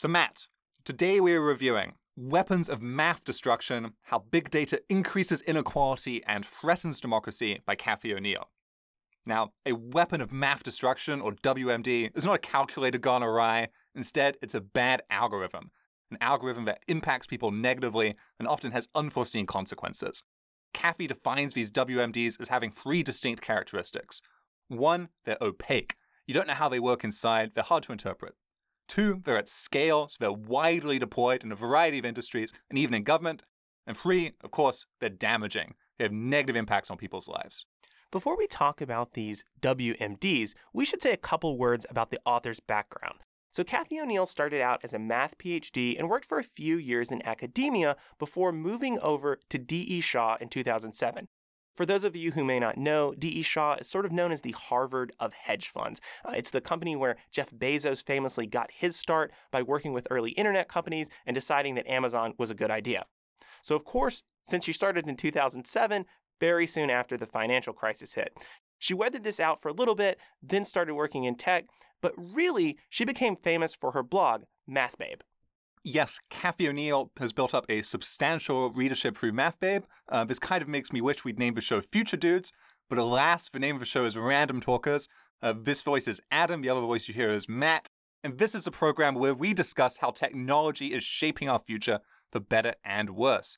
So Matt, today we're reviewing Weapons of Math Destruction, How Big Data Increases Inequality and Threatens Democracy by Cathy O'Neil. Now, a weapon of math destruction, or WMD, is not a calculator gone awry. Instead, it's a bad algorithm, an algorithm that impacts people negatively and often has unforeseen consequences. Cathy defines these WMDs as having three distinct characteristics. One, they're opaque. You don't know how they work inside. They're hard to interpret. Two, they're at scale, so they're widely deployed in a variety of industries and even in government. And three, of course, they're damaging. They have negative impacts on people's lives. Before we talk about these WMDs, we should say a couple words about the author's background. So Cathy O'Neil started out as a math PhD and worked for a few years in academia before moving over to D.E. Shaw in 2007. For those of you who may not know, D.E. Shaw is sort of known as the Harvard of hedge funds. It's the company where Jeff Bezos famously got his start by working with early internet companies and deciding that Amazon was a good idea. So of course, since she started in 2007, very soon after the financial crisis hit, she weathered this out for a little bit, then started working in tech, but really, she became famous for her blog, Math Babe. Yes, Cathy O'Neil has built up a substantial readership through Math Babe. This kind of makes me wish we'd named the show Future Dudes, but alas, the name of the show is Random Talkers. This voice is Adam, the other voice you hear is Matt, and this is a program where we discuss how technology is shaping our future for better and worse.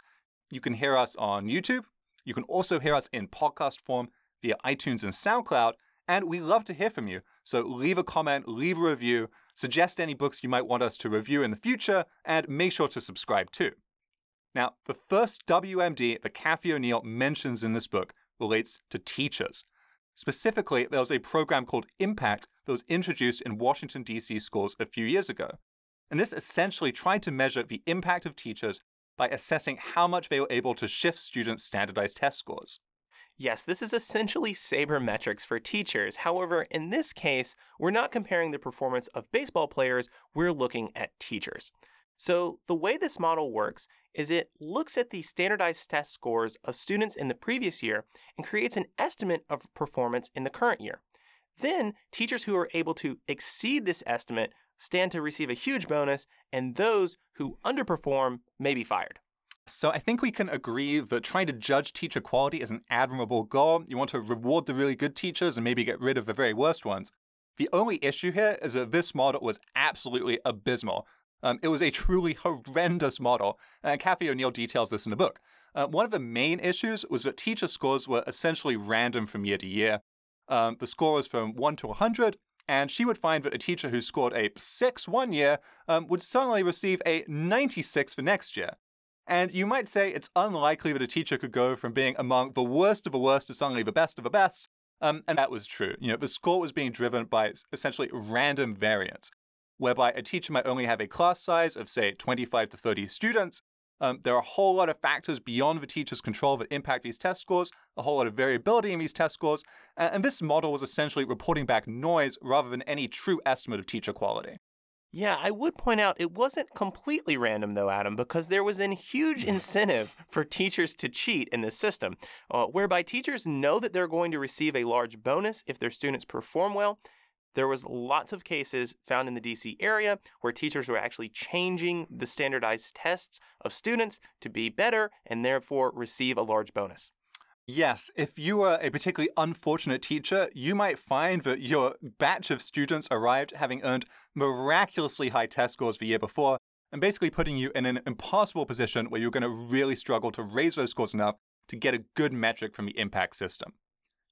You can hear us on YouTube. You can also hear us in podcast form via iTunes and SoundCloud, and we love to hear from you. So leave a comment, leave a review, suggest any books you might want us to review in the future, and make sure to subscribe too. Now, the first WMD that Cathy O'Neil mentions in this book relates to teachers. Specifically, there was a program called Impact that was introduced in Washington, D.C. schools a few years ago. And this essentially tried to measure the impact of teachers by assessing how much they were able to shift students' standardized test scores. Yes, this is essentially sabermetrics for teachers. However, in this case, we're not comparing the performance of baseball players, we're looking at teachers. So the way this model works is it looks at the standardized test scores of students in the previous year and creates an estimate of performance in the current year. Then, teachers who are able to exceed this estimate stand to receive a huge bonus, and those who underperform may be fired. So I think we can agree that trying to judge teacher quality is an admirable goal. You want to reward the really good teachers and maybe get rid of the very worst ones. The only issue here is that this model was absolutely abysmal. It was a truly horrendous model, and Cathy O'Neil details this in the book. One of the main issues was that teacher scores were essentially random from year to year. The score was from 1 to 100. And she would find that a teacher who scored a 6 one year would suddenly receive a 96 for next year. And you might say it's unlikely that a teacher could go from being among the worst of the worst to suddenly the best of the best. And that was true. You know, the score was being driven by essentially random variance, whereby a teacher might only have a class size of, say, 25 to 30 students. There are a whole lot of factors beyond the teacher's control that impact these test scores, a whole lot of variability in these test scores, and this model was essentially reporting back noise rather than any true estimate of teacher quality. Yeah, I would point out it wasn't completely random though, Adam, because there was a huge incentive for teachers to cheat in this system, whereby teachers know that they're going to receive a large bonus if their students perform well. There was lots of cases found in the DC area where teachers were actually changing the standardized tests of students to be better and therefore receive a large bonus. Yes, if you were a particularly unfortunate teacher, you might find that your batch of students arrived having earned miraculously high test scores the year before and basically putting you in an impossible position where you're going to really struggle to raise those scores enough to get a good metric from the impact system.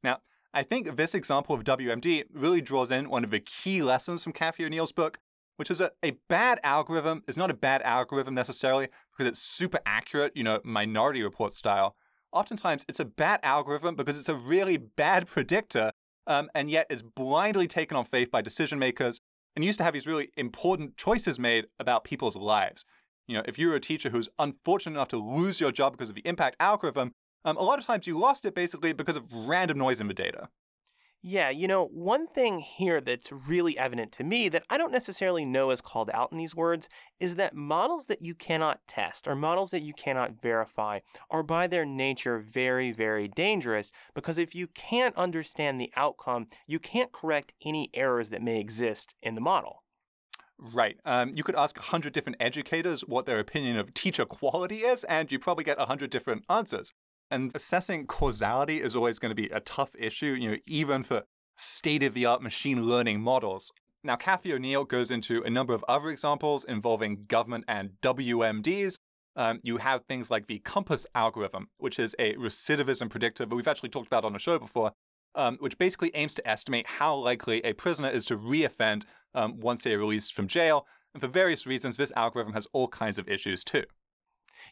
Now, I think this example of WMD really draws in one of the key lessons from Cathy O'Neil's book, which is that a bad algorithm is not a bad algorithm necessarily because it's super accurate, you know, Minority Report style. Oftentimes, it's a bad algorithm because it's a really bad predictor, and yet is blindly taken on faith by decision makers and used to have these really important choices made about people's lives. You know, if you were a teacher who's unfortunate enough to lose your job because of the impact algorithm, a lot of times you lost it basically because of random noise in the data. Yeah, you know, one thing here that's really evident to me that I don't necessarily know is called out in these words is that models that you cannot test or models that you cannot verify are by their nature very, very dangerous because if you can't understand the outcome, you can't correct any errors that may exist in the model. Right. You could ask 100 different educators what their opinion of teacher quality is, and you probably get 100 different answers. And assessing causality is always going to be a tough issue, you know, even for state-of-the-art machine learning models. Now, Cathy O'Neil goes into a number of other examples involving government and WMDs. You have things like the COMPAS algorithm, which is a recidivism predictor that we've actually talked about on the show before, which basically aims to estimate how likely a prisoner is to reoffend once they are released from jail. And for various reasons, this algorithm has all kinds of issues too.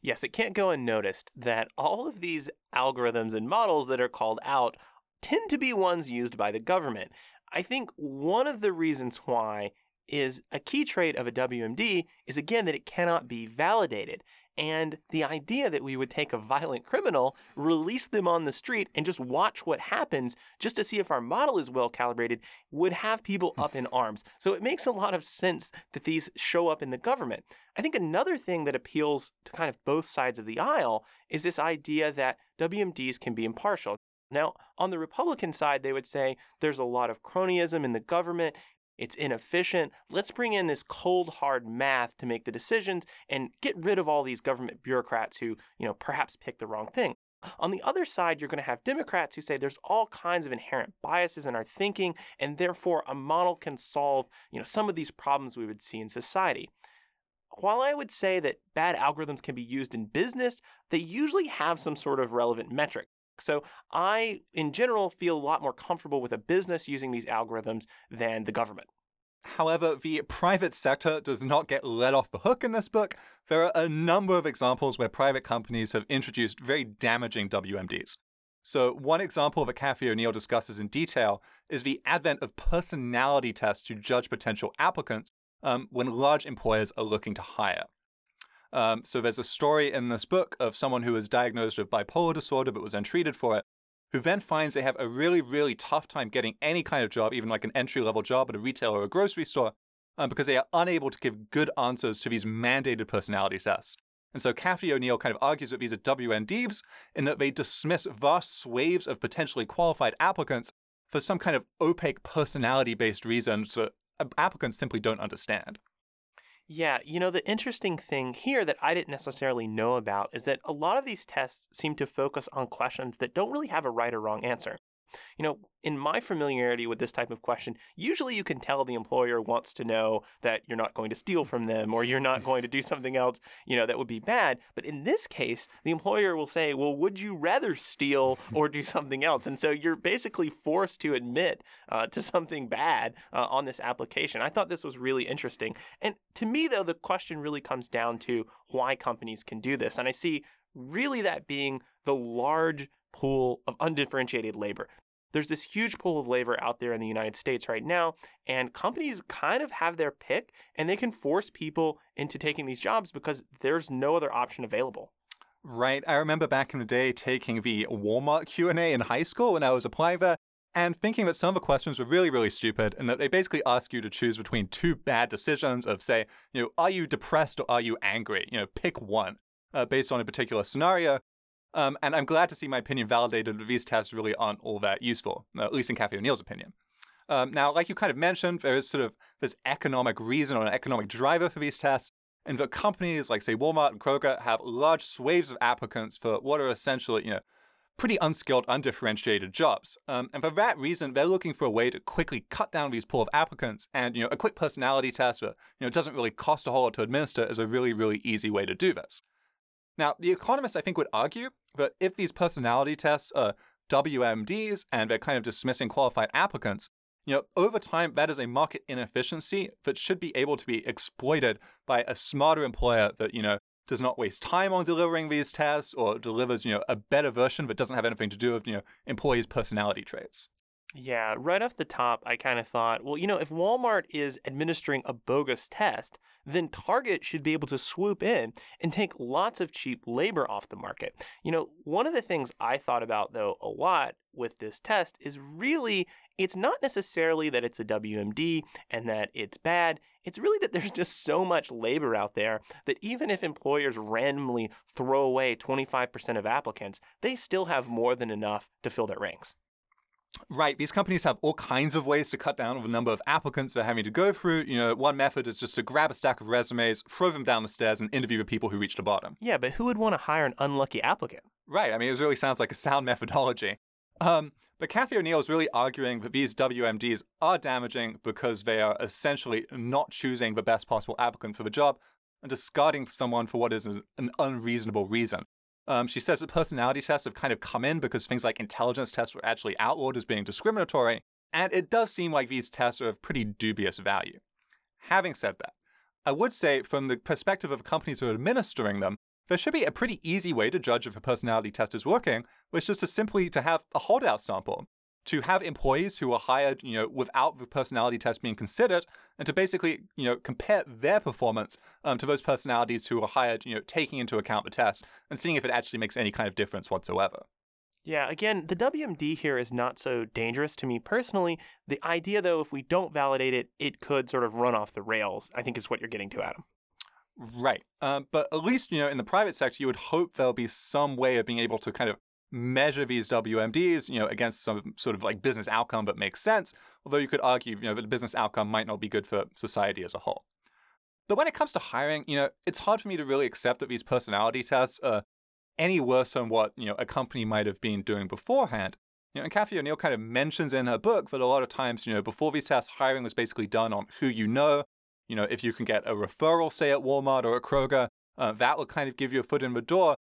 Yes, it can't go unnoticed that all of these algorithms and models that are called out tend to be ones used by the government. I think one of the reasons why is a key trait of a WMD is, again, that it cannot be validated. And the idea that we would take a violent criminal, release them on the street, and just watch what happens just to see if our model is well calibrated would have people up in arms. So it makes a lot of sense that these show up in the government. I think another thing that appeals to kind of both sides of the aisle is this idea that WMDs can be impartial. Now, on the Republican side, they would say there's a lot of cronyism in the government. It's inefficient. Let's bring in this cold, hard math to make the decisions and get rid of all these government bureaucrats who, you know, perhaps pick the wrong thing. On the other side, you're going to have Democrats who say there's all kinds of inherent biases in our thinking, and therefore a model can solve, you know, some of these problems we would see in society. While I would say that bad algorithms can be used in business, they usually have some sort of relevant metric. So I, in general, feel a lot more comfortable with a business using these algorithms than the government. However, the private sector does not get let off the hook in this book. There are a number of examples where private companies have introduced very damaging WMDs. So one example that Cathy O'Neil discusses in detail is the advent of personality tests to judge potential applicants when large employers are looking to hire. So there's a story in this book of someone who was diagnosed with bipolar disorder but was untreated for it, who then finds they have a really, really tough time getting any kind of job, even like an entry-level job at a retail or a grocery store, because they are unable to give good answers to these mandated personality tests. And so Cathy O'Neil kind of argues that these are WMDs in that they dismiss vast swathes of potentially qualified applicants for some kind of opaque personality-based reasons that applicants simply don't understand. Yeah, you know, the interesting thing here that I didn't necessarily know about is that a lot of these tests seem to focus on questions that don't really have a right or wrong answer. You know, in my familiarity with this type of question, usually you can tell the employer wants to know that you're not going to steal from them or you're not going to do something else, you know, that would be bad. But in this case, the employer will say, well, would you rather steal or do something else? And so you're basically forced to admit to something bad on this application. I thought this was really interesting. And to me, though, the question really comes down to why companies can do this. And I see really that being the large pool of undifferentiated labor. There's this huge pool of labor out there in the United States right now, and companies kind of have their pick, and they can force people into taking these jobs because there's no other option available. Right. I remember back in the day taking the Walmart Q&A in high school when I was applying there, and thinking that some of the questions were really, really stupid, and that they basically ask you to choose between two bad decisions of, say, you know, are you depressed or are you angry? You know, pick one based on a particular scenario. And I'm glad to see my opinion validated that these tests really aren't all that useful, at least in Cathy O'Neil's opinion. Now, like you kind of mentioned, there is sort of this economic reason or an economic driver for these tests, and the companies like, say, Walmart and Kroger have large swathes of applicants for what are essentially, you know, pretty unskilled, undifferentiated jobs. And for that reason, they're looking for a way to quickly cut down these pool of applicants, and, you know, a quick personality test that, you know, doesn't really cost a whole lot to administer is a really, really easy way to do this. Now, the economists, I think, would argue that if these personality tests are WMDs and they're kind of dismissing qualified applicants, you know, over time, that is a market inefficiency that should be able to be exploited by a smarter employer that, you know, does not waste time on delivering these tests or delivers, you know, a better version that doesn't have anything to do with, you know, employees' personality traits. Yeah, right off the top, I kind of thought, well, you know, if Walmart is administering a bogus test, then Target should be able to swoop in and take lots of cheap labor off the market. You know, one of the things I thought about, though, a lot with this test is really, it's not necessarily that it's a WMD and that it's bad. It's really that there's just so much labor out there that even if employers randomly throw away 25% of applicants, they still have more than enough to fill their ranks. Right. These companies have all kinds of ways to cut down on the number of applicants they're having to go through. You know, one method is just to grab a stack of resumes, throw them down the stairs, and interview the people who reach the bottom. Yeah, but who would want to hire an unlucky applicant? Right. I mean, it really sounds like a sound methodology. But Cathy O'Neil is really arguing that these WMDs are damaging because they are essentially not choosing the best possible applicant for the job and discarding someone for what is an unreasonable reason. She says that personality tests have kind of come in because things like intelligence tests were actually outlawed as being discriminatory, and it does seem like these tests are of pretty dubious value. Having said that, I would say from the perspective of companies who are administering them, there should be a pretty easy way to judge if a personality test is working, which is to simply to have a holdout sample, to have employees who are hired, you know, without the personality test being considered, and to basically, you know, compare their performance to those personalities who are hired, you know, taking into account the test and seeing if it actually makes any kind of difference whatsoever. Yeah, again, the WMD here is not so dangerous to me personally. The idea, though, if we don't validate it, it could sort of run off the rails, I think is what you're getting to, Adam. Right. But at least, you know, in the private sector, you would hope there'll be some way of being able to kind of measure these WMDs, you know, against some sort of like business outcome that makes sense, although you could argue, you know, that the business outcome might not be good for society as a whole. But when it comes to hiring, you know, it's hard for me to really accept that these personality tests are any worse than what, you know, a company might have been doing beforehand. You know, and Cathy O'Neil kind of mentions in her book that a lot of times, you know, before these tests, hiring was basically done on who you know, if you can get a referral, say, at Walmart or at Kroger, that will kind of give you a foot in the door.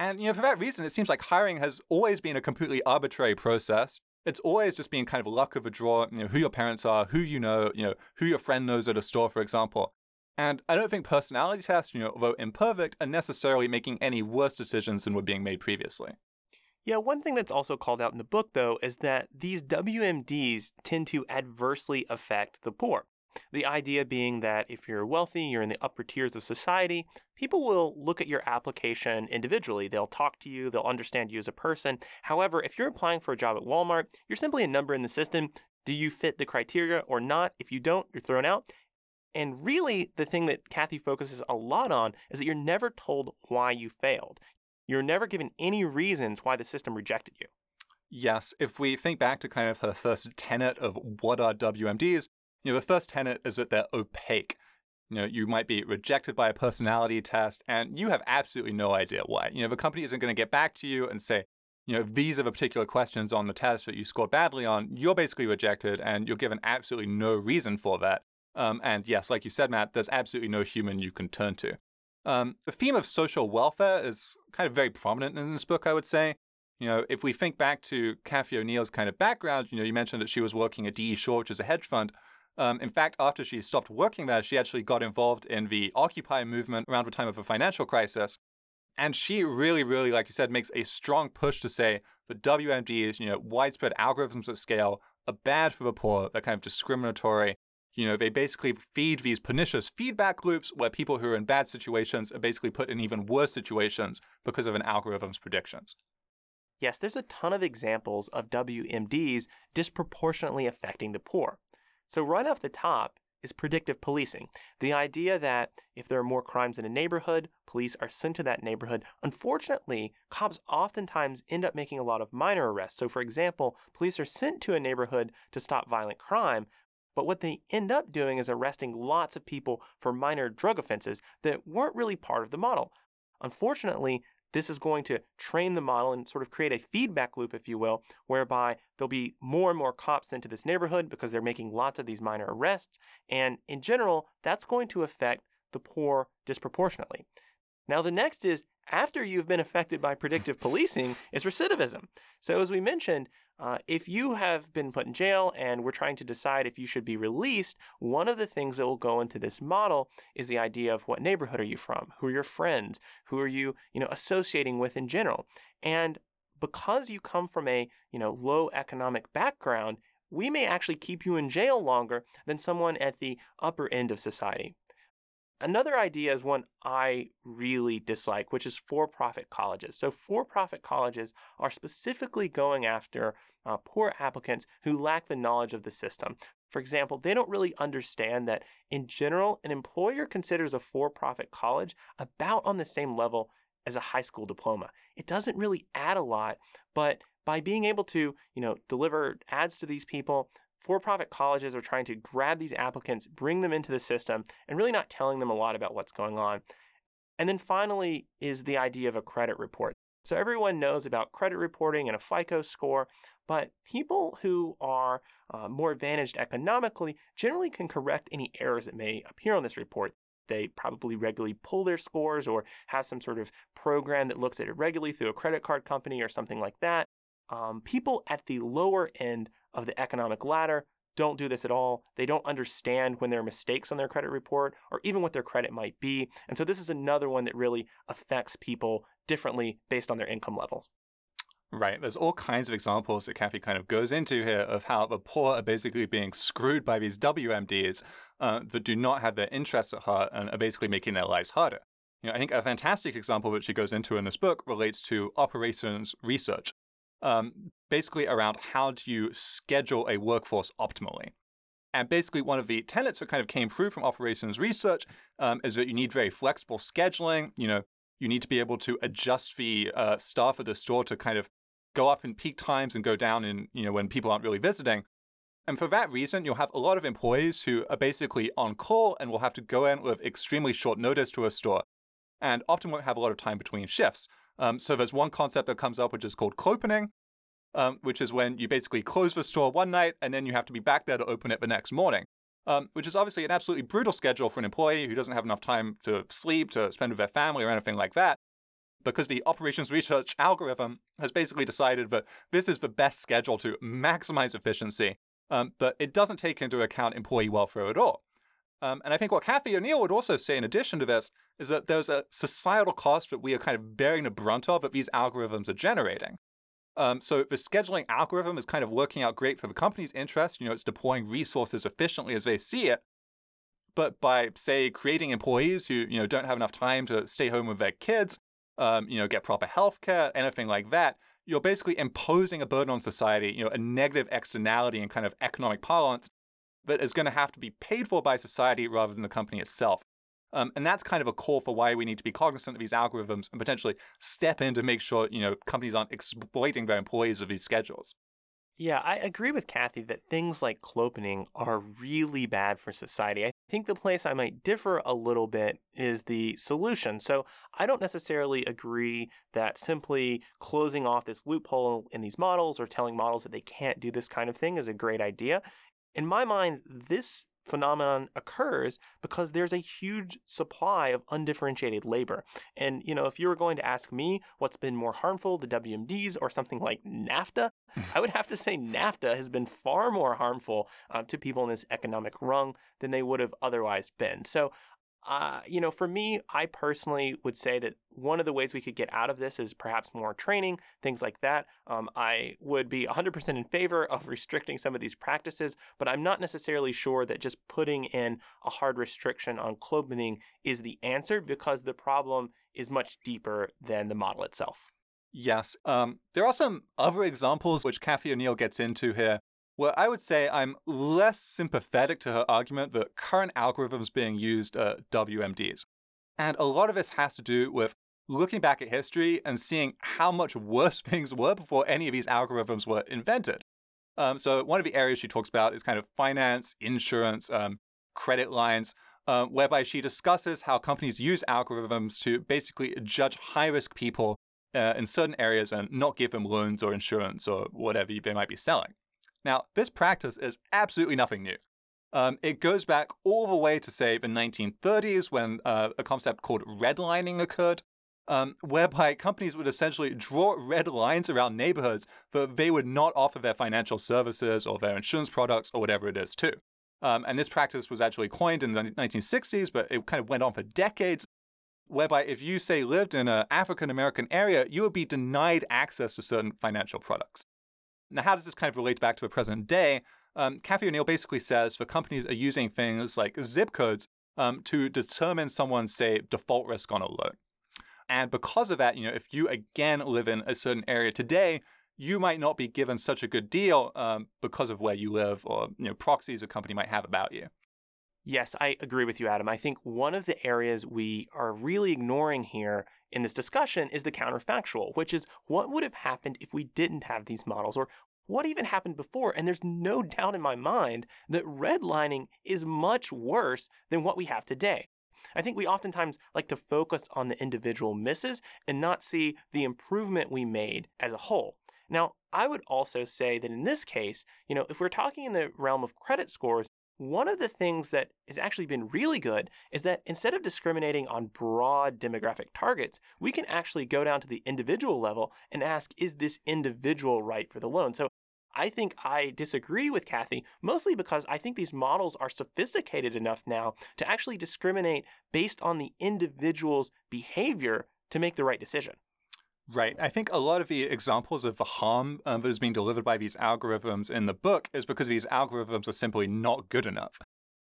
And, you know, for that reason, it seems like hiring has always been a completely arbitrary process. It's always just been kind of luck of a draw, you know, who your parents are, who you know, who your friend knows at a store, for example. And I don't think personality tests, you know, although imperfect, are necessarily making any worse decisions than were being made previously. Yeah, one thing that's also called out in the book, though, is that these WMDs tend to adversely affect the poor. The idea being that if you're wealthy, you're in the upper tiers of society, people will look at your application individually. They'll talk to you. They'll understand you as a person. However, if you're applying for a job at Walmart, you're simply a number in the system. Do you fit the criteria or not? If you don't, you're thrown out. And really, the thing that Cathy focuses a lot on is that you're never told why you failed. You're never given any reasons why the system rejected you. Yes. If we think back to kind of her first tenet of what are WMDs, you know, the first tenet is that they're opaque. You know, you might be rejected by a personality test and you have absolutely no idea why. You know, the company isn't going to get back to you and say, you know, these are the particular questions on the test that you scored badly on. You're basically rejected and you're given absolutely no reason for that. And yes, like you said, Matt, there's absolutely no human you can turn to. The theme of social welfare is kind of very prominent in this book, I would say. You know, if we think back to Cathy O'Neil's kind of background, you know, you mentioned that she was working at D.E. Shaw, which is a hedge fund. In fact, after she stopped working there, she actually got involved in the Occupy movement around the time of the financial crisis. And she really, really, like you said, makes a strong push to say the WMDs, you know, widespread algorithms at scale are bad for the poor. They're kind of discriminatory. You know, they basically feed these pernicious feedback loops where people who are in bad situations are basically put in even worse situations because of an algorithm's predictions. Yes, there's a ton of examples of WMDs disproportionately affecting the poor. So right off the top is predictive policing. The idea that if there are more crimes in a neighborhood, police are sent to that neighborhood. Unfortunately, cops oftentimes end up making a lot of minor arrests. So for example, police are sent to a neighborhood to stop violent crime, but what they end up doing is arresting lots of people for minor drug offenses that weren't really part of the model. Unfortunately, this is going to train the model and sort of create a feedback loop, if you will, whereby there'll be more and more cops into this neighborhood because they're making lots of these minor arrests. And in general, that's going to affect the poor disproportionately. Now, the next is after you've been affected by predictive policing is recidivism. So as we mentioned, if you have been put in jail and we're trying to decide if you should be released, one of the things that will go into this model is the idea of what neighborhood are you from, who are your friends, who are you, you know, associating with in general. And because you come from a, you know, low economic background, we may actually keep you in jail longer than someone at the upper end of society. Another idea is one I really dislike, which is for-profit colleges. So for-profit colleges are specifically going after poor applicants who lack the knowledge of the system. For example, they don't really understand that, in general, an employer considers a for-profit college about on the same level as a high school diploma. It doesn't really add a lot, but by being able to, deliver ads to these people, for-profit colleges are trying to grab these applicants, bring them into the system, and really not telling them a lot about what's going on. And then finally is the idea of a credit report. So everyone knows about credit reporting and a FICO score, but people who are more advantaged economically generally can correct any errors that may appear on this report. They probably regularly pull their scores or have some sort of program that looks at it regularly through a credit card company or something like that. People at the lower end of the economic ladder don't do this at all. They don't understand when there are mistakes on their credit report or even what their credit might be. And so this is another one that really affects people differently based on their income levels. Right. There's all kinds of examples that Cathy kind of goes into here of how the poor are basically being screwed by these WMDs that do not have their interests at heart and are basically making their lives harder. I think a fantastic example that she goes into in this book relates to operations research. Basically around how do you schedule a workforce optimally. And basically one of the tenets that kind of came through from operations research is that you need very flexible scheduling. You need to be able to adjust the staff at the store to kind of go up in peak times and go down in, when people aren't really visiting. And for that reason, you'll have a lot of employees who are basically on call and will have to go in with extremely short notice to a store and often won't have a lot of time between shifts. So there's one concept that comes up, which is called clopening, which is when you basically close the store one night and then you have to be back there to open it the next morning, which is obviously an absolutely brutal schedule for an employee who doesn't have enough time to sleep, to spend with their family or anything like that, because the operations research algorithm has basically decided that this is the best schedule to maximize efficiency, but it doesn't take into account employee welfare at all. And I think what Cathy O'Neil would also say in addition to this is that there's a societal cost that we are kind of bearing the brunt of that these algorithms are generating. So the scheduling algorithm is kind of working out great for the company's interest. It's deploying resources efficiently as they see it. But by, say, creating employees who, don't have enough time to stay home with their kids, get proper healthcare, anything like that, you're basically imposing a burden on society, a negative externality in kind of economic parlance that is going to have to be paid for by society rather than the company itself. And that's kind of a call for why we need to be cognizant of these algorithms and potentially step in to make sure, companies aren't exploiting their employees of these schedules. Yeah, I agree with Cathy that things like clopening are really bad for society. I think the place I might differ a little bit is the solution. So I don't necessarily agree that simply closing off this loophole in these models or telling models that they can't do this kind of thing is a great idea. In my mind, this phenomenon occurs because there's a huge supply of undifferentiated labor. And, if you were going to ask me what's been more harmful, the WMDs or something like NAFTA, I would have to say NAFTA has been far more harmful to people in this economic rung than they would have otherwise been. So, for me, I personally would say that one of the ways we could get out of this is perhaps more training, things like that. I would be 100% in favor of restricting some of these practices, but I'm not necessarily sure that just putting in a hard restriction on clopening is the answer because the problem is much deeper than the model itself. Yes. There are some other examples which Cathy O'Neil gets into here. Well, I would say I'm less sympathetic to her argument that current algorithms being used are WMDs. And a lot of this has to do with looking back at history and seeing how much worse things were before any of these algorithms were invented. So one of the areas she talks about is kind of finance, insurance, credit lines, whereby she discusses how companies use algorithms to basically judge high-risk people in certain areas and not give them loans or insurance or whatever they might be selling. Now, this practice is absolutely nothing new. It goes back all the way to, say, the 1930s when a concept called redlining occurred, whereby companies would essentially draw red lines around neighborhoods that they would not offer their financial services or their insurance products or whatever it is to. And this practice was actually coined in the 1960s, but it kind of went on for decades, whereby if you, say, lived in an African-American area, you would be denied access to certain financial products. Now, how does this kind of relate back to the present day? Cathy O'Neil basically says that companies are using things like zip codes to determine someone's, say, default risk on a loan. And because of that, if you again live in a certain area today, you might not be given such a good deal because of where you live or proxies a company might have about you. Yes, I agree with you, Adam. I think one of the areas we are really ignoring here in this discussion is the counterfactual, which is what would have happened if we didn't have these models, or what even happened before? And there's no doubt in my mind that redlining is much worse than what we have today. I think we oftentimes like to focus on the individual misses and not see the improvement we made as a whole. Now, I would also say that in this case, you know, if we're talking in the realm of credit scores, one of the things that has actually been really good is that instead of discriminating on broad demographic targets, we can actually go down to the individual level and ask, is this individual right for the loan? So I think I disagree with Cathy, mostly because I think these models are sophisticated enough now to actually discriminate based on the individual's behavior to make the right decision. Right. I think a lot of the examples of the harm that is being delivered by these algorithms in the book is because these algorithms are simply not good enough.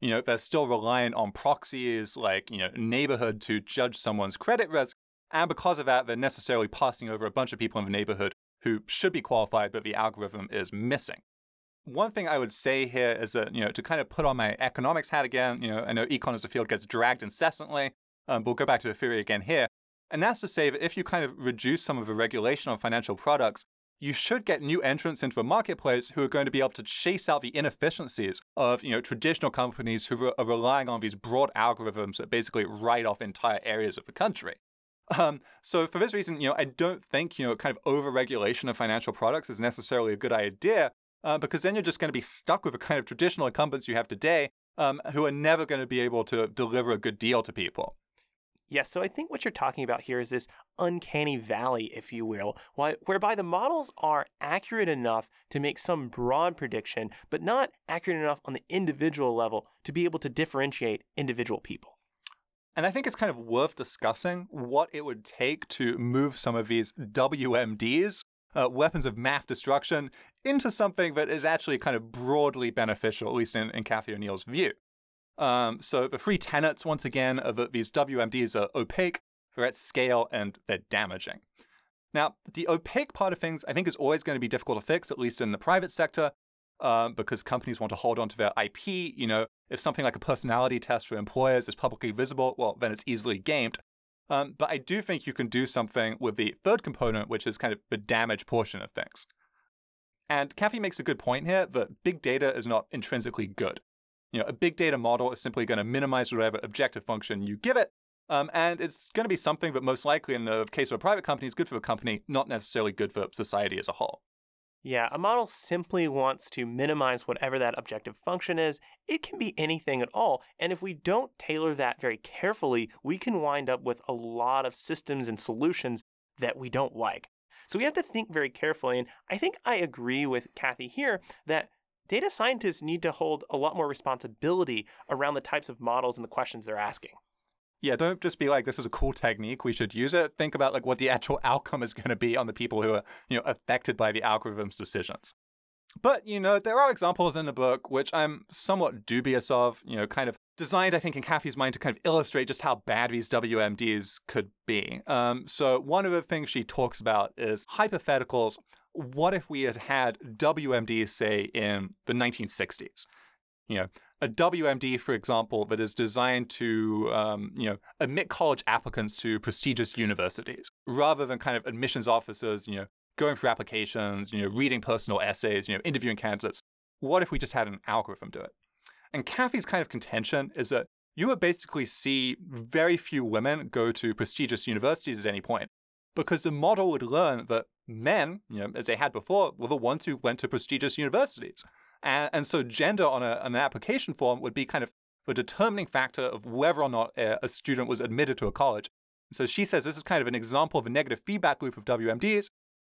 You know, they're still reliant on proxies like, you know, neighborhood to judge someone's credit risk. And because of that, they're necessarily passing over a bunch of people in the neighborhood who should be qualified, but the algorithm is missing. One thing I would say here is that, you know, to kind of put on my economics hat again, you know, I know econ as a field gets dragged incessantly, but we'll go back to the theory again here. And that's to say that if you kind of reduce some of the regulation on financial products, you should get new entrants into the marketplace who are going to be able to chase out the inefficiencies of, you know, traditional companies who are relying on these broad algorithms that basically write off entire areas of the country. So for this reason, you know, I don't think, you know, kind of overregulation of financial products is necessarily a good idea, because then you're just going to be stuck with the kind of traditional incumbents you have today, who are never going to be able to deliver a good deal to people. Yes, so I think what you're talking about here is this uncanny valley, if you will, whereby the models are accurate enough to make some broad prediction, but not accurate enough on the individual level to be able to differentiate individual people. And I think it's kind of worth discussing what it would take to move some of these WMDs, weapons of math destruction, into something that is actually kind of broadly beneficial, at least in Cathy O'Neil's view. So the three tenets, once again, are that these WMDs are opaque, they're at scale, and they're damaging. Now, the opaque part of things, I think, is always going to be difficult to fix, at least in the private sector, because companies want to hold on to their IP. You know, if something like a personality test for employers is publicly visible, well, then it's easily gamed. But I do think you can do something with the third component, which is kind of the damage portion of things. And Cathy makes a good point here that big data is not intrinsically good. You know, a big data model is simply going to minimize whatever objective function you give it, and it's going to be something that most likely, in the case of a private company, is good for the company, not necessarily good for society as a whole. Yeah, a model simply wants to minimize whatever that objective function is. It can be anything at all, and if we don't tailor that very carefully, we can wind up with a lot of systems and solutions that we don't like. So we have to think very carefully, and I think I agree with Cathy here that data scientists need to hold a lot more responsibility around the types of models and the questions they're asking. Yeah, don't just be like, this is a cool technique, we should use it. Think about like what the actual outcome is going to be on the people who are, you know, affected by the algorithm's decisions. But, you know, there are examples in the book which I'm somewhat dubious of, you know, kind of designed, I think, in Cathy's mind to kind of illustrate just how bad these WMDs could be. So one of the things she talks about is hypotheticals. What if we had had WMDs, say, in the 1960s? You know, a WMD, for example, that is designed to, you know, admit college applicants to prestigious universities, rather than kind of admissions officers, you know, going through applications, you know, reading personal essays, you know, interviewing candidates. What if we just had an algorithm do it? And Cathy's kind of contention is that you would basically see very few women go to prestigious universities at any point, because the model would learn that men, you know, as they had before, were the ones who went to prestigious universities. And so gender on an application form would be kind of the determining factor of whether or not a student was admitted to a college. And so she says this is kind of an example of a negative feedback loop of WMDs,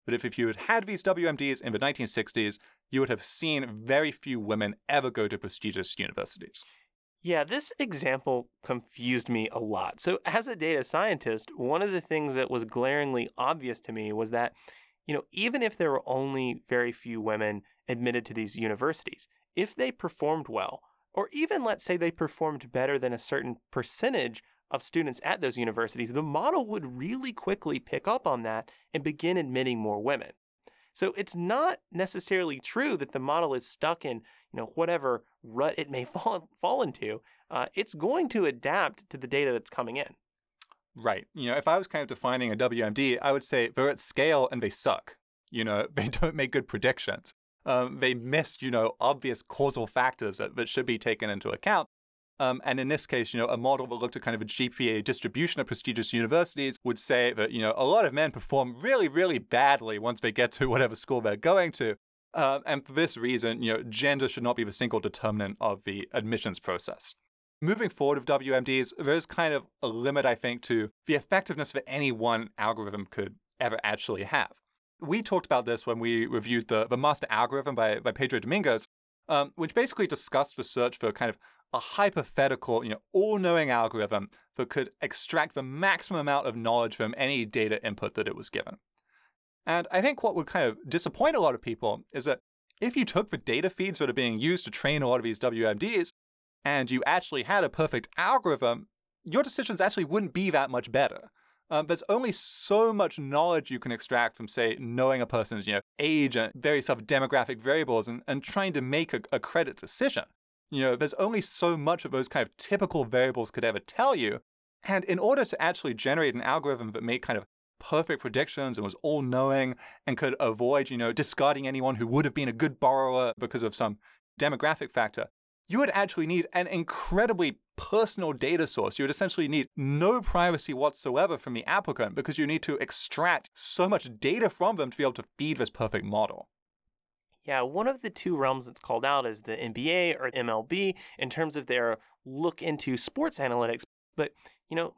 but if you had had these WMDs in the 1960s, you would have seen very few women ever go to prestigious universities. Yeah, this example confused me a lot. So as a data scientist, one of the things that was glaringly obvious to me was that, you know, even if there were only very few women admitted to these universities, if they performed well, or even let's say they performed better than a certain percentage of students at those universities, the model would really quickly pick up on that and begin admitting more women. So it's not necessarily true that the model is stuck in, whatever rut it may fall into. It's going to adapt to the data that's coming in. Right. If I was kind of defining a WMD, I would say they're at scale and they suck. They don't make good predictions. They miss, obvious causal factors that should be taken into account. And in this case, a model that looked at kind of a GPA distribution of prestigious universities would say that, a lot of men perform really, really badly once they get to whatever school they're going to. And for this reason, gender should not be the single determinant of the admissions process. Moving forward with WMDs, there's kind of a limit, I think, to the effectiveness that any one algorithm could ever actually have. We talked about this when we reviewed the master algorithm by Pedro Domingos, which basically discussed the search for kind of a hypothetical, all-knowing algorithm that could extract the maximum amount of knowledge from any data input that it was given. And I think what would kind of disappoint a lot of people is that if you took the data feeds that are being used to train a lot of these WMDs and you actually had a perfect algorithm, your decisions actually wouldn't be that much better. There's only so much knowledge you can extract from, say, knowing a person's age and various other demographic variables and trying to make a credit decision. There's only so much that those kind of typical variables could ever tell you. And in order to actually generate an algorithm that made kind of perfect predictions and was all-knowing and could avoid, discarding anyone who would have been a good borrower because of some demographic factor, you would actually need an incredibly personal data source. You would essentially need no privacy whatsoever from the applicant because you need to extract so much data from them to be able to feed this perfect model. Yeah, one of the two realms that's called out is the NBA or MLB in terms of their look into sports analytics. But,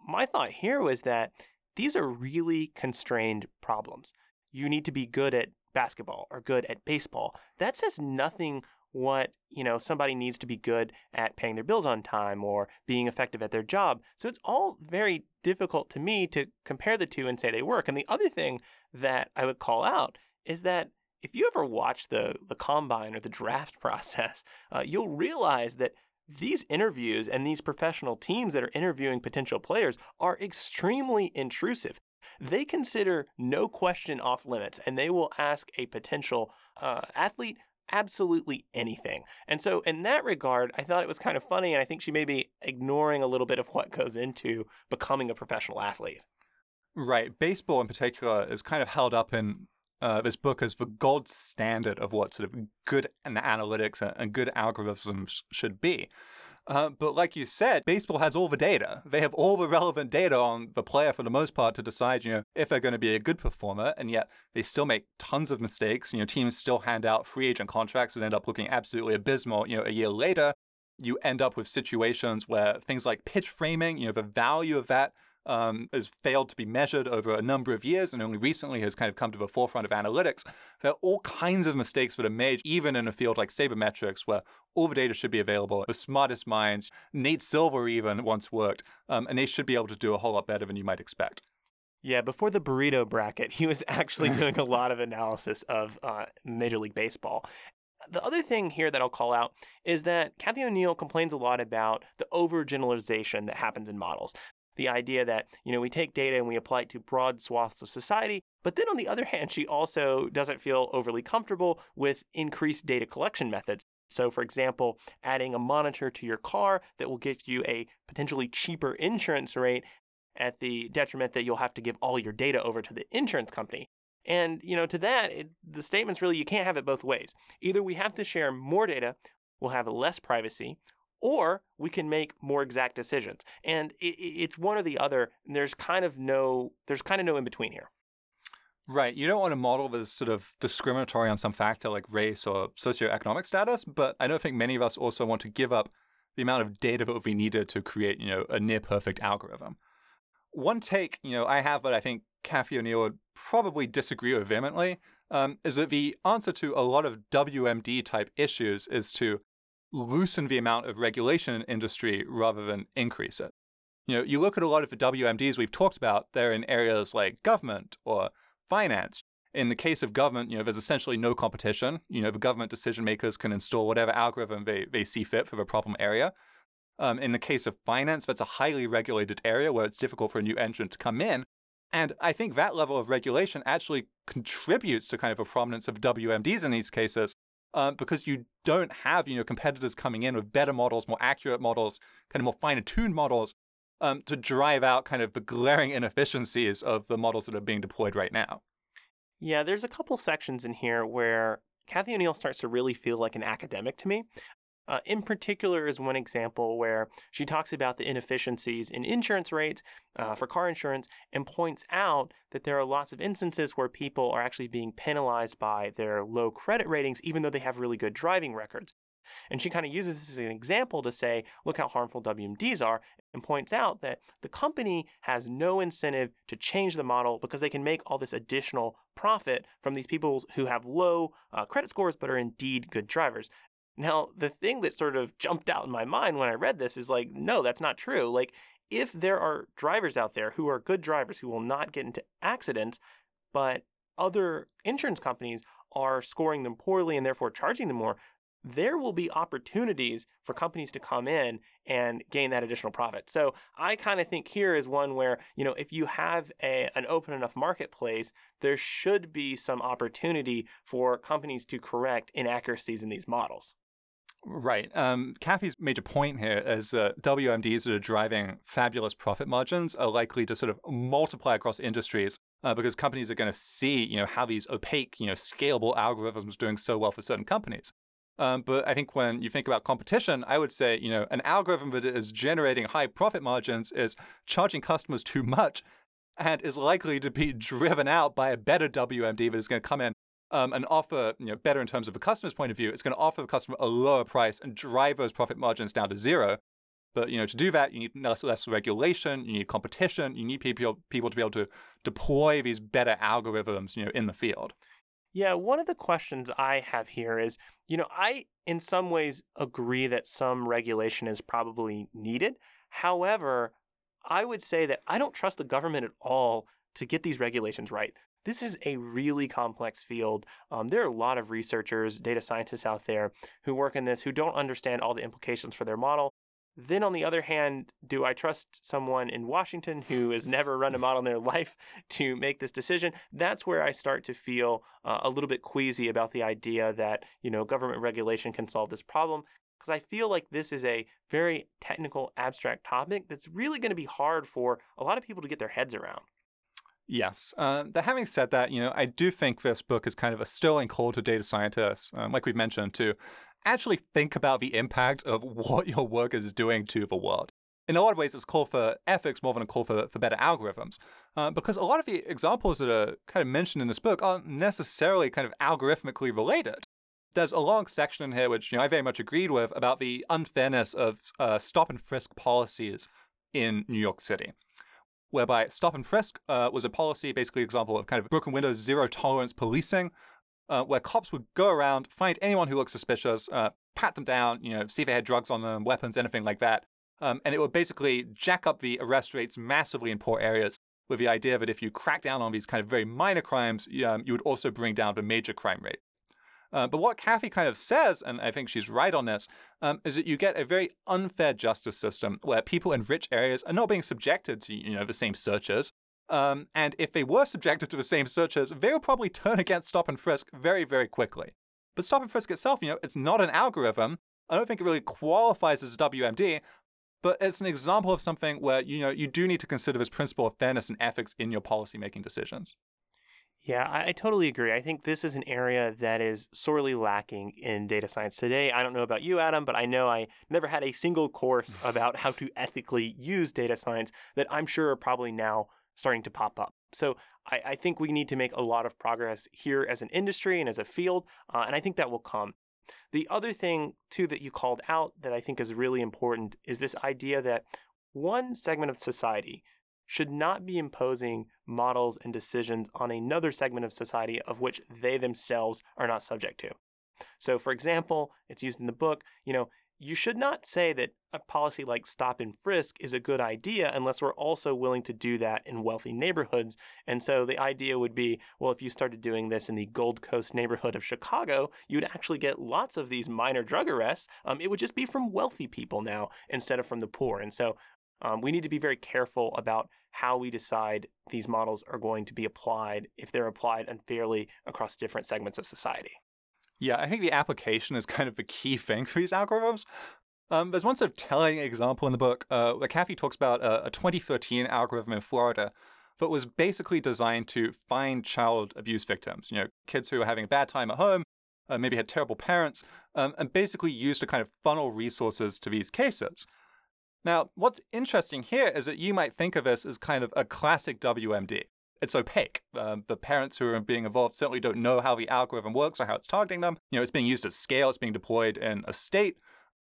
my thought here was that these are really constrained problems. You need to be good at basketball or good at baseball. That says nothing what, somebody needs to be good at paying their bills on time or being effective at their job. So it's all very difficult to me to compare the two and say they work. And the other thing that I would call out is that if you ever watch the combine or the draft process, you'll realize that these interviews and these professional teams that are interviewing potential players are extremely intrusive. They consider no question off limits, and they will ask a potential athlete absolutely anything. And so in that regard, I thought it was kind of funny, and I think she may be ignoring a little bit of what goes into becoming a professional athlete. Right. Baseball in particular is kind of held up in this book is the gold standard of what sort of good analytics and good algorithms should be. But like you said, baseball has all the data. They have all the relevant data on the player for the most part to decide, if they're going to be a good performer, and yet they still make tons of mistakes. Teams still hand out free agent contracts that end up looking absolutely abysmal, a year later. You end up with situations where things like pitch framing, the value of that has failed to be measured over a number of years and only recently has kind of come to the forefront of analytics. There are all kinds of mistakes that are made, even in a field like sabermetrics, where all the data should be available. The smartest minds, Nate Silver even once worked, and they should be able to do a whole lot better than you might expect. Yeah, before the burrito bracket, he was actually doing a lot of analysis of Major League Baseball. The other thing here that I'll call out is that Cathy O'Neil complains a lot about the overgeneralization that happens in models. The idea that, we take data and we apply it to broad swaths of society. But then on the other hand, she also doesn't feel overly comfortable with increased data collection methods. So, for example, adding a monitor to your car that will give you a potentially cheaper insurance rate at the detriment that you'll have to give all your data over to the insurance company. And, to that, the statement's really, you can't have it both ways. Either we have to share more data, we'll have less privacy, or we can make more exact decisions. And it's one or the other. And there's kind of no in between here. Right. You don't want to model this sort of discriminatory on some factor like race or socioeconomic status. But I don't think many of us also want to give up the amount of data that would be needed to create, a near perfect algorithm. One take, I have, but I think Cathy O'Neil would probably disagree with vehemently, is that the answer to a lot of WMD type issues is to loosen the amount of regulation in industry rather than increase it. You look at a lot of the WMDs we've talked about, they're in areas like government or finance. In the case of government, there's essentially no competition. The government decision makers can install whatever algorithm they see fit for the problem area. In the case of finance, that's a highly regulated area where it's difficult for a new entrant to come in. And I think that level of regulation actually contributes to kind of a prominence of WMDs in these cases, because you don't have, competitors coming in with better models, more accurate models, kind of more fine-tuned models to drive out kind of the glaring inefficiencies of the models that are being deployed right now. Yeah, there's a couple sections in here where Cathy O'Neil starts to really feel like an academic to me. In particular is one example where she talks about the inefficiencies in insurance rates for car insurance and points out that there are lots of instances where people are actually being penalized by their low credit ratings, even though they have really good driving records. And she kind of uses this as an example to say, look how harmful WMDs are, and points out that the company has no incentive to change the model because they can make all this additional profit from these people who have low credit scores but are indeed good drivers. Now, the thing that sort of jumped out in my mind when I read this is like, no, that's not true. Like, if there are drivers out there who are good drivers who will not get into accidents, but other insurance companies are scoring them poorly and therefore charging them more, there will be opportunities for companies to come in and gain that additional profit. So I kind of think here is one where, if you have an open enough marketplace, there should be some opportunity for companies to correct inaccuracies in these models. Right. Cathy's major point here is WMDs that are driving fabulous profit margins are likely to sort of multiply across industries because companies are going to see, how these opaque, scalable algorithms are doing so well for certain companies. But I think when you think about competition, I would say, an algorithm that is generating high profit margins is charging customers too much and is likely to be driven out by a better WMD that is going to come in and offer, better in terms of a customer's point of view. It's going to offer the customer a lower price and drive those profit margins down to zero. But, to do that, you need less regulation, you need competition, you need people to be able to deploy these better algorithms, in the field. Yeah, one of the questions I have here is, I in some ways agree that some regulation is probably needed. However, I would say that I don't trust the government at all to get these regulations right. This is a really complex field. There are a lot of researchers, data scientists out there who work in this who don't understand all the implications for their model. Then on the other hand, do I trust someone in Washington who has never run a model in their life to make this decision? That's where I start to feel a little bit queasy about the idea that, government regulation can solve this problem, because I feel like this is a very technical, abstract topic that's really going to be hard for a lot of people to get their heads around. Yes. But having said that, I do think this book is kind of a stirring call to data scientists, like we've mentioned, to actually think about the impact of what your work is doing to the world. In a lot of ways, it's a call for ethics more than a call for better algorithms, because a lot of the examples that are kind of mentioned in this book aren't necessarily kind of algorithmically related. There's a long section in here, which I very much agreed with, about the unfairness of stop and frisk policies in New York City, whereby stop and frisk was a policy, basically an example of kind of broken windows, zero tolerance policing, where cops would go around, find anyone who looked suspicious, pat them down, see if they had drugs on them, weapons, anything like that. And it would basically jack up the arrest rates massively in poor areas, with the idea that if you crack down on these kind of very minor crimes, you would also bring down the major crime rate. But what Cathy kind of says, and I think she's right on this, is that you get a very unfair justice system where people in rich areas are not being subjected to, the same searches. And if they were subjected to the same searches, they would probably turn against stop and frisk very, very quickly. But stop and frisk itself, it's not an algorithm. I don't think it really qualifies as a WMD, but it's an example of something where, you do need to consider this principle of fairness and ethics in your policymaking decisions. Yeah, I totally agree. I think this is an area that is sorely lacking in data science today. I don't know about you, Adam, but I know I never had a single course about how to ethically use data science that I'm sure are probably now starting to pop up. So I think we need to make a lot of progress here as an industry and as a field, and I think that will come. The other thing, too, that you called out that I think is really important is this idea that one segment of society should not be imposing models and decisions on another segment of society of which they themselves are not subject to. So, for example, it's used in the book, you should not say that a policy like stop and frisk is a good idea unless we're also willing to do that in wealthy neighborhoods. And so the idea would be, well, if you started doing this in the Gold Coast neighborhood of Chicago, you'd actually get lots of these minor drug arrests. It would just be from wealthy people now instead of from the poor. And so We need to be very careful about how we decide these models are going to be applied if they're applied unfairly across different segments of society. Yeah, I think the application is kind of the key thing for these algorithms. There's one sort of telling example in the book where Cathy talks about a 2013 algorithm in Florida that was basically designed to find child abuse victims, you know, kids who were having a bad time at home, maybe had terrible parents, and basically used to kind of funnel resources to these cases. Now, what's interesting here is that you might think of this as kind of a classic WMD. It's opaque. The parents who are being involved certainly don't know how the algorithm works or how it's targeting them. You know, it's being used at scale. It's being deployed in a state.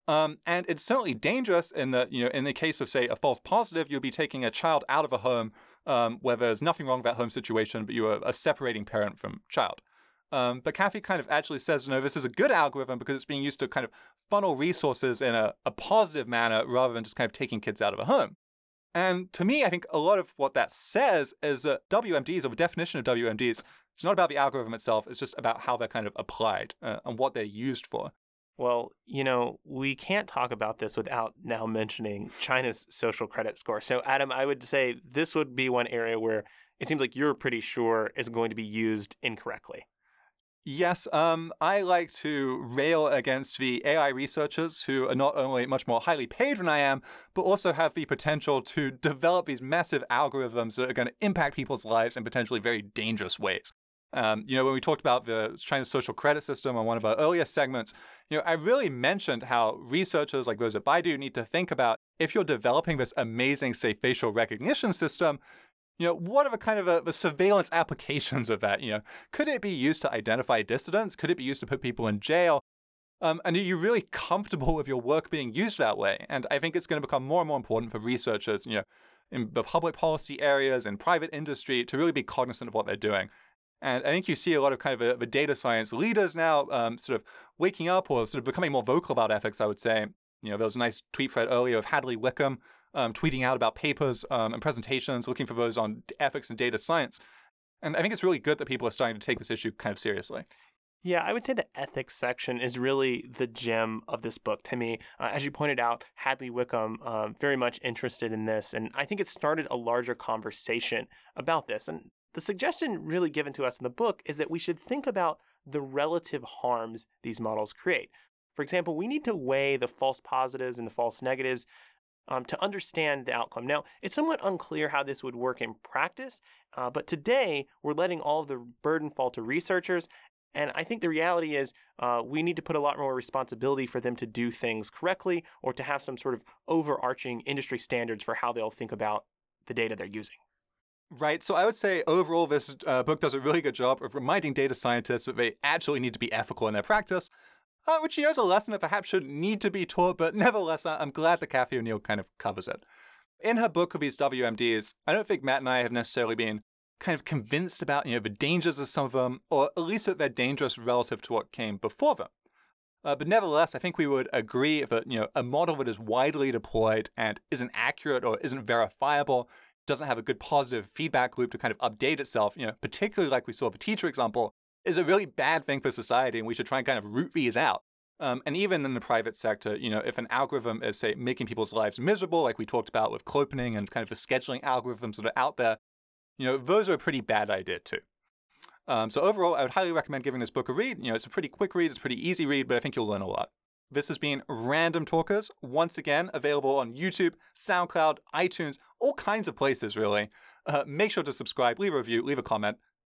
And it's certainly dangerous in that, you know, in the case of, say, a false positive, you'll be taking a child out of a home where there's nothing wrong with that home situation, but you are a separating parent from child. But Cathy kind of actually says, no, this is a good algorithm because it's being used to kind of funnel resources in a positive manner rather than just kind of taking kids out of a home. And to me, I think a lot of what that says is that WMDs, or the definition of WMDs, it's not about the algorithm itself. It's just about how they're kind of applied and what they're used for. Well, you know, we can't talk about this without now mentioning China's social credit score. So, Adam, I would say this would be one area where it seems like you're pretty sure is going to be used incorrectly. Yes, I like to rail against the AI researchers who are not only much more highly paid than I am, but also have the potential to develop these massive algorithms that are going to impact people's lives in potentially very dangerous ways. You know, when we talked about the China social credit system on one of our earlier segments, you know, I really mentioned how researchers like those at Baidu need to think about if you're developing this amazing, say, facial recognition system, you know, what are the kind of the surveillance applications of that? You know, could it be used to identify dissidents? Could it be used to put people in jail? And are you really comfortable with your work being used that way? And I think it's going to become more and more important for researchers, you know, in the public policy areas and private industry to really be cognizant of what they're doing. And I think you see a lot of kind of the data science leaders now sort of waking up or sort of becoming more vocal about ethics, I would say. You know, there was a nice tweet thread earlier of Hadley Wickham tweeting out about papers and presentations, looking for those on ethics and data science. And I think it's really good that people are starting to take this issue kind of seriously. Yeah, I would say the ethics section is really the gem of this book to me. As you pointed out, Hadley Wickham, very much interested in this. And I think it started a larger conversation about this. And the suggestion really given to us in the book is that we should think about the relative harms these models create. For example, we need to weigh the false positives and the false negatives to understand the outcome. Now, it's somewhat unclear how this would work in practice, but today we're letting all of the burden fall to researchers. And I think the reality is we need to put a lot more responsibility for them to do things correctly or to have some sort of overarching industry standards for how they'll think about the data they're using. Right. So I would say overall, this book does a really good job of reminding data scientists that they actually need to be ethical in their practice, which, you know, is a lesson that perhaps should need to be taught. But nevertheless, I'm glad that Cathy O'Neil kind of covers it. In her book of these WMDs, I don't think Matt and I have necessarily been kind of convinced about, you know, the dangers of some of them, or at least that they're dangerous relative to what came before them. But nevertheless, I think we would agree that, you know, a model that is widely deployed and isn't accurate or isn't verifiable doesn't have a good positive feedback loop to kind of update itself, you know, particularly like we saw the teacher example, is a really bad thing for society, and we should try and kind of root these out. And even in the private sector, you know, if an algorithm is, say, making people's lives miserable, like we talked about with clopening and kind of the scheduling algorithms that are out there, you know, those are a pretty bad idea too. So overall, I would highly recommend giving this book a read. You know, it's a pretty quick read, it's a pretty easy read, but I think you'll learn a lot. This has been Random Talkers, once again, available on YouTube, SoundCloud, iTunes, all kinds of places, really. Make sure to subscribe, leave a review, leave a comment.